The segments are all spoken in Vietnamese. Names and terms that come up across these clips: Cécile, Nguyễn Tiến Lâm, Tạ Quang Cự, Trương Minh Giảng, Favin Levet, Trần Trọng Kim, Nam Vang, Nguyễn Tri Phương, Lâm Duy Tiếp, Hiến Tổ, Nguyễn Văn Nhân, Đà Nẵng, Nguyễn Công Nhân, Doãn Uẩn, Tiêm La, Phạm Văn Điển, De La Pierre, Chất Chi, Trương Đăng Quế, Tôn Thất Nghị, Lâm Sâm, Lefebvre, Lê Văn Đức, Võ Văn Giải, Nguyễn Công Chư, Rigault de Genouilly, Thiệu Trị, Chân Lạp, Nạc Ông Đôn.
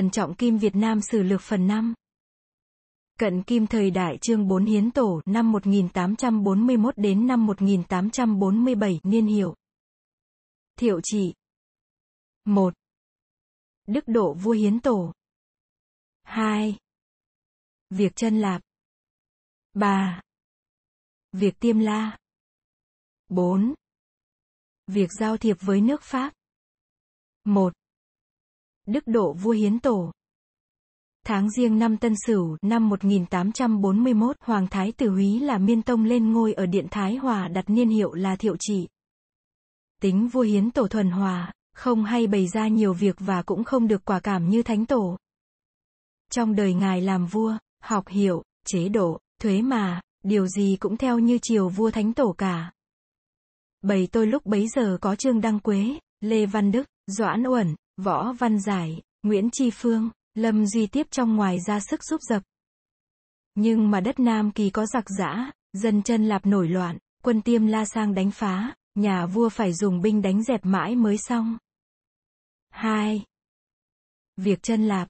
Trần Trọng Kim Việt Nam Sử Lược phần 5. Cận Kim thời đại Chương 4 Hiến Tổ năm 1841 đến năm 1847, niên hiệu. Thiệu trị. 1. Đức Độ Vua Hiến Tổ. 2. Việc Chân Lạp. 3. Việc Tiêm La. 4. Việc giao thiệp với nước Pháp. 1. Đức Độ Vua Hiến Tổ. Tháng Giêng năm Tân Sửu, năm 1841, Hoàng Thái Tử Húy là Miên Tông lên ngôi ở Điện Thái Hòa, đặt niên hiệu là Thiệu Trị. Tính Vua Hiến Tổ thuần hòa, không hay bày ra nhiều việc và cũng không được quả cảm như Thánh Tổ. Trong đời Ngài làm vua, học hiệu, chế độ, thuế mà, điều gì cũng theo như chiều vua Thánh Tổ cả. Bầy tôi lúc bấy giờ có Trương Đăng Quế, Lê Văn Đức, Doãn Uẩn, Võ Văn Giải, Nguyễn Tri Phương, Lâm Duy Tiếp trong ngoài ra sức giúp dập. Nhưng mà đất Nam Kỳ có giặc giã, dân Chân Lạp nổi loạn, quân Tiêm La sang đánh phá, nhà vua phải dùng binh đánh dẹp mãi mới xong. 2. Việc Chân Lạp.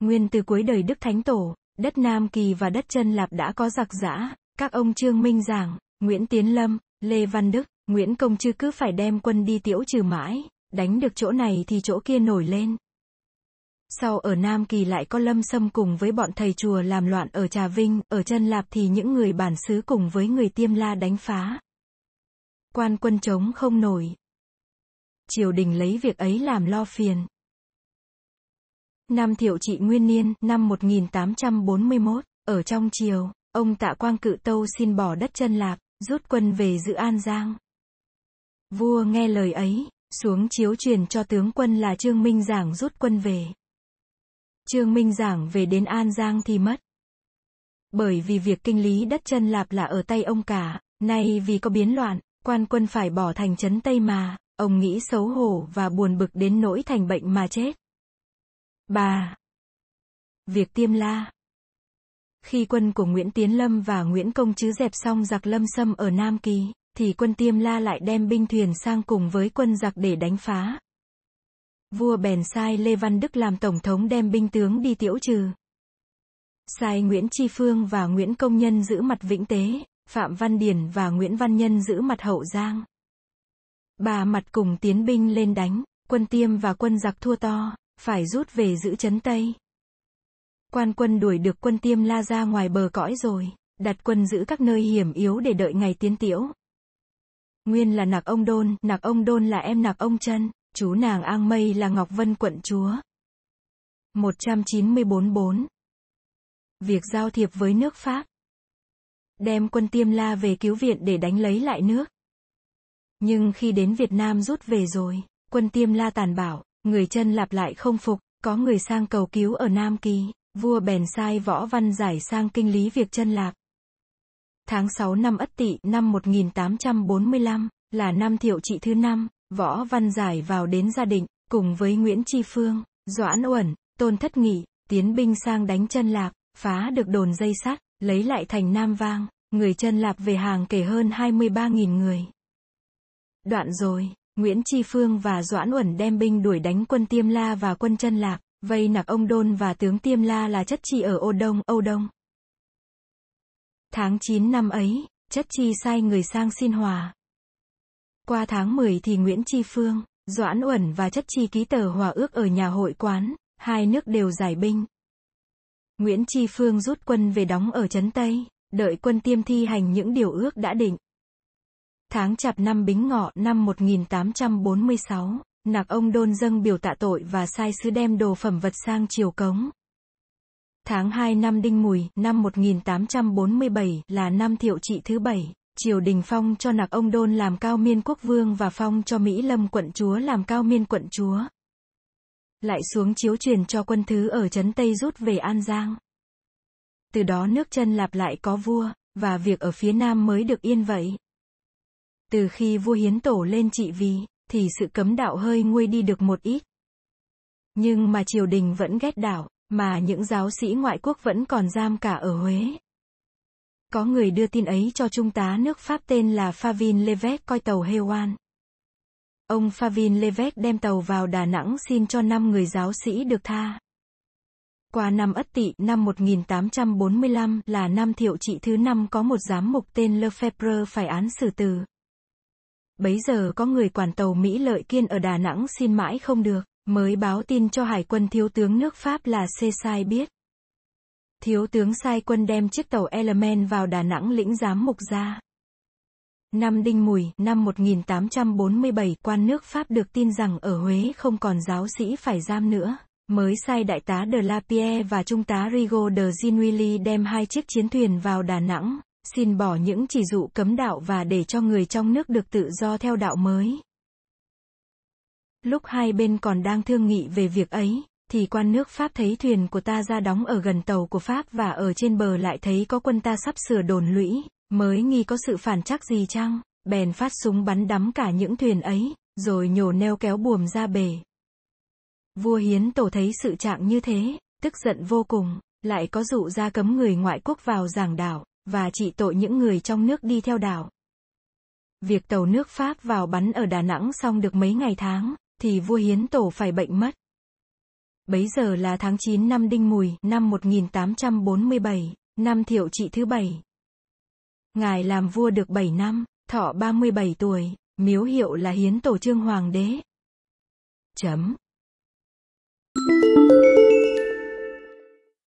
Nguyên từ cuối đời Đức Thánh Tổ, đất Nam Kỳ và đất Chân Lạp đã có giặc giã, các ông Trương Minh Giảng, Nguyễn Tiến Lâm, Lê Văn Đức, Nguyễn Công Chư cứ phải đem quân đi tiễu trừ mãi, đánh được chỗ này thì chỗ kia nổi lên. Sau ở Nam Kỳ lại có Lâm Sâm cùng với bọn thầy chùa làm loạn ở Trà Vinh, ở Chân Lạp thì những người bản xứ cùng với người Tiêm La đánh phá. Quan quân chống không nổi. Triều đình lấy việc ấy làm lo phiền. Năm Thiệu Trị nguyên niên, năm 1841, ở trong triều, ông Tạ Quang Cự tâu xin bỏ đất Chân Lạp, rút quân về giữ An Giang. Vua nghe lời ấy, xuống chiếu truyền cho tướng quân là Trương Minh Giảng rút quân về. Trương Minh Giảng về đến An Giang thì mất. Bởi vì việc kinh lý đất Chân Lạp là ở tay ông cả, nay vì có biến loạn, quan quân phải bỏ thành trấn Tây mà, ông nghĩ xấu hổ và buồn bực đến nỗi thành bệnh mà chết. 3. Việc Tiêm La. Khi quân của Nguyễn Tiến Lâm và Nguyễn Công Chư dẹp xong giặc Lâm Sâm ở Nam Kỳ, thì quân Tiêm La lại đem binh thuyền sang cùng với quân giặc để đánh phá. Vua bèn sai Lê Văn Đức làm tổng thống đem binh tướng đi tiễu trừ. Sai Nguyễn Tri Phương và Nguyễn Công Nhân giữ mặt Vĩnh Tế, Phạm Văn Điển và Nguyễn Văn Nhân giữ mặt Hậu Giang. Ba mặt cùng tiến binh lên đánh, quân Tiêm và quân giặc thua to, phải rút về giữ trấn Tây. Quan quân đuổi được quân Tiêm La ra ngoài bờ cõi rồi, đặt quân giữ các nơi hiểm yếu để đợi ngày tiến tiễu. Nguyên là Nạc Ông Đôn là em Nạc Ông Chân, chú nàng An Mây là Ngọc Vân quận chúa. 1944. Việc giao thiệp với nước Pháp. Đem quân Tiêm La về cứu viện để đánh lấy lại nước. Nhưng khi đến Việt Nam rút về rồi, quân Tiêm La tàn bạo, người Chân Lạp lại không phục, có người sang cầu cứu ở Nam Kỳ, vua bèn sai Võ Văn Giải sang kinh lý việc Chân Lạp. Tháng 6 năm Ất Tỵ, năm 1845, là năm Thiệu Trị thứ 5, Võ Văn Giải vào đến Gia Định, cùng với Nguyễn Tri Phương, Doãn Uẩn, Tôn Thất Nghị, tiến binh sang đánh Chân Lạp, phá được đồn dây sắt, lấy lại thành Nam Vang, người Chân Lạp về hàng kể hơn 23.000 người. Đoạn rồi, Nguyễn Tri Phương và Doãn Uẩn đem binh đuổi đánh quân Tiêm La và quân Chân Lạp, vây Nạc Ông Đôn và tướng Tiêm La là Chất Chi ở Ô Đông, Âu Đông. Tháng 9 năm ấy, Chất Chi sai người sang xin hòa. Qua tháng 10 thì Nguyễn Tri Phương, Doãn Uẩn và Chất Chi ký tờ hòa ước ở nhà hội quán, hai nước đều giải binh. Nguyễn Tri Phương rút quân về đóng ở trấn Tây, đợi quân Tiêm thi hành những điều ước đã định. Tháng Chạp năm Bính Ngọ năm 1846, Nạc Ông Đôn dâng biểu tạ tội và sai sứ đem đồ phẩm vật sang triều cống. Tháng 2 năm Đinh Mùi, năm 1847 là năm Thiệu Trị thứ 7, triều đình phong cho Nạc Ông Đôn làm Cao Miên quốc vương và phong cho Mỹ Lâm quận chúa làm Cao Miên quận chúa. Lại xuống chiếu truyền cho quân thứ ở trấn Tây rút về An Giang. Từ đó nước Chân Lạp lại có vua, và việc ở phía Nam mới được yên vậy. Từ khi vua Hiến Tổ lên trị vì, thì sự cấm đạo hơi nguôi đi được một ít. Nhưng mà triều đình vẫn ghét đạo, mà những giáo sĩ ngoại quốc vẫn còn giam cả ở Huế. Có người đưa tin ấy cho trung tá nước Pháp tên là Favin Levet coi tàu Hewan. Ông Favin Levet đem tàu vào Đà Nẵng xin cho 5 người giáo sĩ được tha. Qua năm Ất Tỵ, năm 1845 là năm Thiệu Trị thứ 5, có một giám mục tên Lefebvre phải án xử tử. Bấy giờ có người quản tàu Mỹ Lợi Kiên ở Đà Nẵng xin mãi không được, mới báo tin cho hải quân thiếu tướng nước Pháp là Cécile biết. Thiếu tướng sai quân đem chiếc tàu Element vào Đà Nẵng lĩnh giám mục ra. Năm Đinh Mùi, năm 1847, quan nước Pháp được tin rằng ở Huế không còn giáo sĩ phải giam nữa, mới sai đại tá De La Pierre và trung tá Rigault de Genouilly đem 2 chiếc chiến thuyền vào Đà Nẵng, xin bỏ những chỉ dụ cấm đạo và để cho người trong nước được tự do theo đạo mới. Lúc hai bên còn đang thương nghị về việc ấy, thì quan nước Pháp thấy thuyền của ta ra đóng ở gần tàu của Pháp và ở trên bờ lại thấy có quân ta sắp sửa đồn lũy, mới nghi có sự phản trắc gì chăng, bèn phát súng bắn đắm cả những thuyền ấy, rồi nhổ neo kéo buồm ra bể. Vua Hiến Tổ thấy sự trạng như thế, tức giận vô cùng, lại có dụ ra cấm người ngoại quốc vào giảng đạo, và trị tội những người trong nước đi theo đạo. Việc tàu nước Pháp vào bắn ở Đà Nẵng xong được mấy ngày tháng, thì vua Hiến Tổ phải bệnh mất. Bấy giờ là tháng 9 năm Đinh Mùi, năm 1847, năm Thiệu Trị thứ 7. Ngài làm vua được 7 năm, thọ 37 tuổi, miếu hiệu là Hiến Tổ Trương Hoàng Đế.